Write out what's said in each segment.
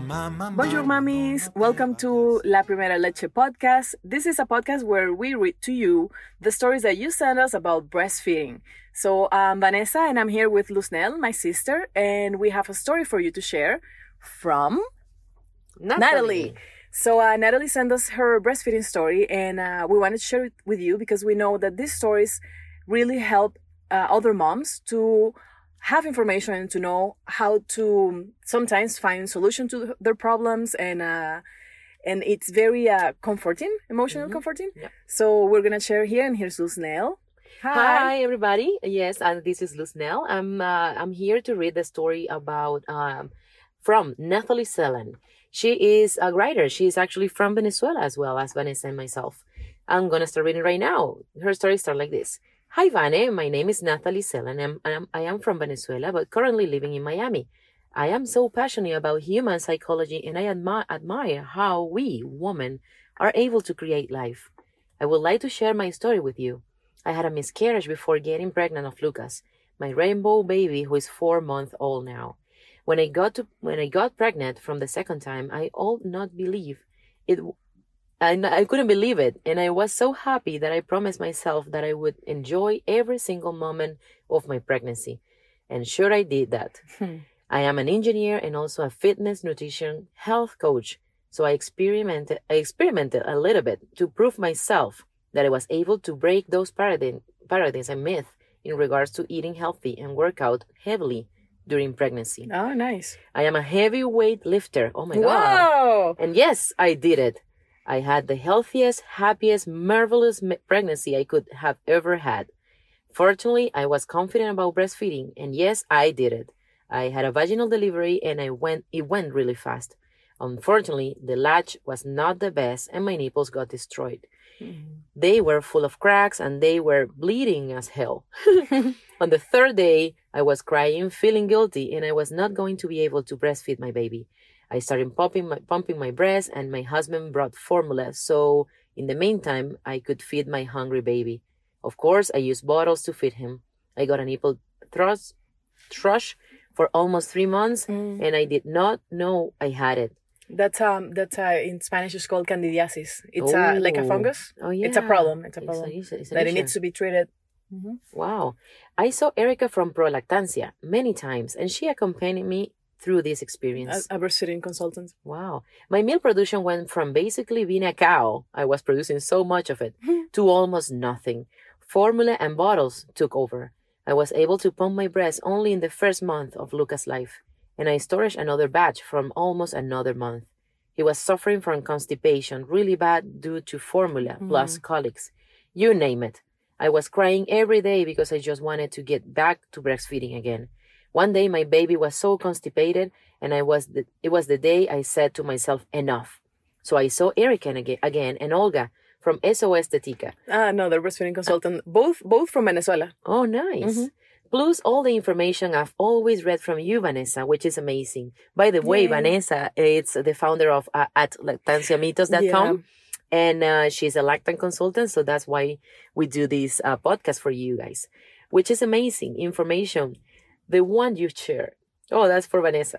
Bonjour, mamis. Welcome to La Primera Leche Podcast. This is a podcast where we read to you the stories that you send us about breastfeeding. So I'm Vanessa, and I'm here with Luznel, my sister, and we have a story for you to share from Nathalie. So Nathalie sent us her breastfeeding story, and we wanted to share it with you because we know that these stories really help other moms to have information and to know how to sometimes find solution to their problems, and it's very comforting, emotional comforting. Yeah. So we're gonna share here, and here's Luznel. Hi everybody. Yes, and this is Luznel. I'm here to read the story about from Nathalie Sellan. She is a writer. She is actually from Venezuela as well as Vanessa and myself. I'm gonna start reading right now. Her story starts like this. Hi, Vane. My name is Nathalie Sellan, and I am from Venezuela, but currently living in Miami. I am so passionate about human psychology, and I admire how we, women, are able to create life. I would like to share my story with you. I had a miscarriage before getting pregnant of Lucas, my rainbow baby, who is 4 months old now. When I got pregnant from the second time, I couldn't believe it, and I was so happy that I promised myself that I would enjoy every single moment of my pregnancy. And sure, I did that. I am an engineer and also a fitness, nutrition, health coach. So I experimented a little bit to prove myself that I was able to break those paradigms and myths in regards to eating healthy and work out heavily during pregnancy. Oh, nice. I am a heavyweight lifter. Oh, my God. Wow. And yes, I did it. I had the healthiest, happiest, marvelous pregnancy I could have ever had. Fortunately, I was confident about breastfeeding, and yes, I did it. I had a vaginal delivery, and it went really fast. Unfortunately, the latch was not the best, and my nipples got destroyed. They were full of cracks, and they were bleeding as hell. On the third day, I was crying, feeling guilty, and I was not going to be able to breastfeed my baby. I started pumping my breast, and my husband brought formula, so in the meantime, I could feed my hungry baby. Of course, I used bottles to feed him. I got a nipple thrush for almost 3 months, and I did not know I had it. That's in Spanish it's called candidiasis. It's like a fungus. Oh, yeah. It's a problem. It's an issue. It needs to be treated. Mm-hmm. Wow. I saw Erica from Prolactancia many times, and she accompanied me through this experience. A breastfeeding consultant. Wow. My milk production went from basically being a cow, I was producing so much of it, to almost nothing. Formula and bottles took over. I was able to pump my breast only in the first month of Lucas' life, and I stored another batch from almost another month. He was suffering from constipation, really bad due to formula, plus colics. You name it. I was crying every day because I just wanted to get back to breastfeeding again. One day, my baby was so constipated, and it was the day I said to myself, enough. So I saw Erica again and Olga from SOS Tetica. No, the breastfeeding consultant, both from Venezuela. Oh, nice. Mm-hmm. Plus, all the information I've always read from you, Vanessa, which is amazing. By the way, Vanessa, it's the founder of at lactanciamitos.com. Yeah. And she's a lactant consultant, so that's why we do this podcast for you guys, which is amazing information. The one you share. Oh, that's for Vanessa.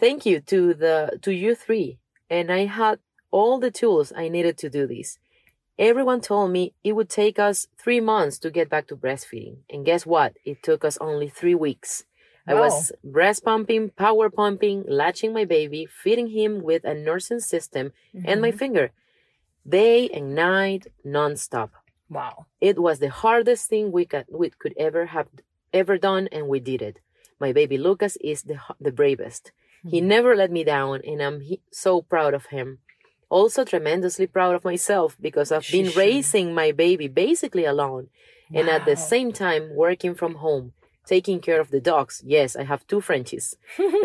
Thank you to you three. And I had all the tools I needed to do this. Everyone told me it would take us 3 months to get back to breastfeeding. And guess what? It took us only 3 weeks. Wow. I was breast pumping, power pumping, latching my baby, feeding him with a nursing system and my finger. Day and night, nonstop. Wow. It was the hardest thing we could ever done, and we did it. My baby Lucas is the bravest. He never let me down, and I'm so proud of him. Also tremendously proud of myself because I've been raising my baby basically alone, and at the same time working from home, taking care of the dogs. Yes, I have 2 Frenchies.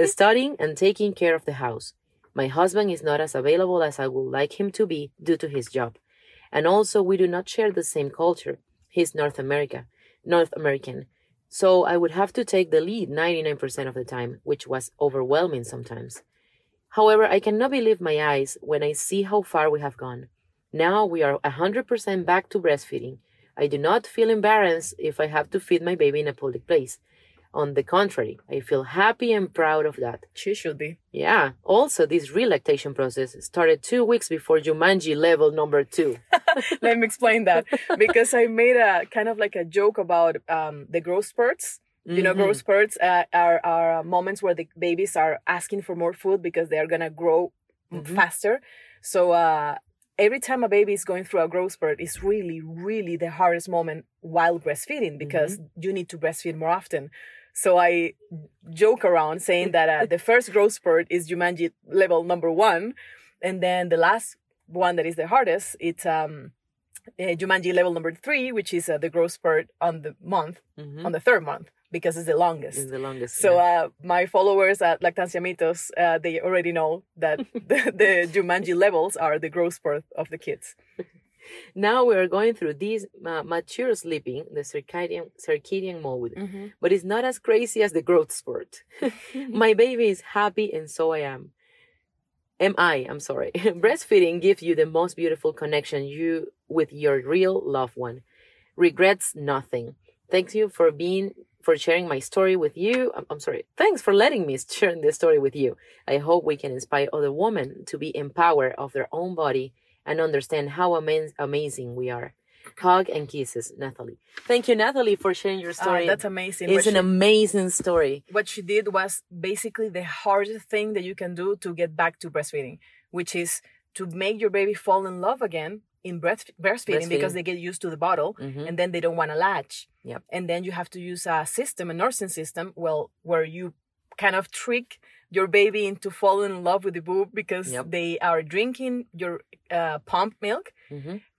Studying and taking care of the house. My husband is not as available as I would like him to be due to his job. And also, we do not share the same culture. He's North American. So I would have to take the lead 99% of the time, which was overwhelming sometimes. However, I cannot believe my eyes when I see how far we have gone. Now we are 100% back to breastfeeding. I do not feel embarrassed if I have to feed my baby in a public place. On the contrary, I feel happy and proud of that. She should be. Yeah. Also, this relactation process started 2 weeks before Jumanji level number 2. Let me explain that. Because I made a kind of like a joke about the growth spurts. You know, growth spurts are moments where the babies are asking for more food because they are going to grow faster. So every time a baby is going through a growth spurt, it's really, really the hardest moment while breastfeeding because you need to breastfeed more often. So I joke around saying that the first growth spurt is Jumanji level number 1. And then the last one that is the hardest, it's... Jumanji level number 3, which is the growth spurt on the month, on the third month, because it's the longest. It's the longest. So my followers at Lactancia Mitos, they already know that the Jumanji levels are the growth spurt of the kids. Now we are going through this mature sleeping, the circadian mode, but it's not as crazy as the growth spurt. My baby is happy and so I am. Breastfeeding gives you the most beautiful connection you with your real loved one. Regrets nothing. Thank you for sharing my story with you. Thanks for letting me share this story with you. I hope we can inspire other women to be empowered of their own body and understand how amazing we are. Hug and kisses, Nathalie. Thank you, Nathalie, for sharing your story. That's amazing. It's an amazing story. What she did was basically the hardest thing that you can do to get back to breastfeeding, which is to make your baby fall in love again in breastfeeding because they get used to the bottle and then they don't want to latch. Yep. And then you have to use a nursing system, where you kind of trick your baby into falling in love with the boob because they are drinking your pump milk,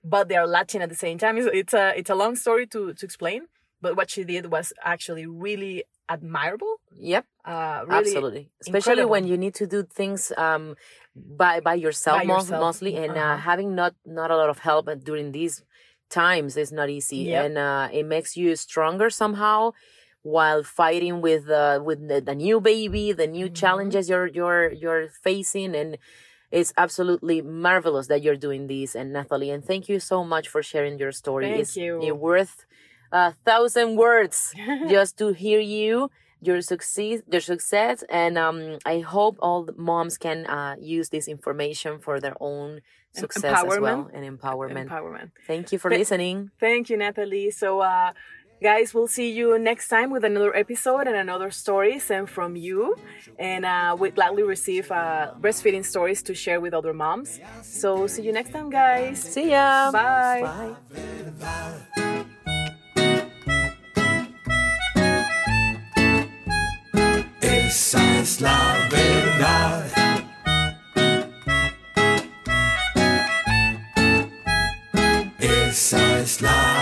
but they are latching at the same time. It's a long story to explain, but what she did was actually really admirable. Yep. Really absolutely. Especially incredible. When you need to do things by yourself. Mostly, and having not a lot of help during these times is not easy, and it makes you stronger somehow. While fighting with the new baby, the new challenges you're facing, and it's absolutely marvelous that you're doing this. And Nathalie, and thank you so much for sharing your story. It's worth 1,000 words just to hear your success, and I hope all the moms can use this information for their own success as well and empowerment. Thank you for listening. Thank you, Nathalie. So. Guys, we'll see you next time with another episode and another story sent from you. And we gladly receive breastfeeding stories to share with other moms. So see you next time, guys. See ya. Bye. Bye. Esa es la verdad. Esa es la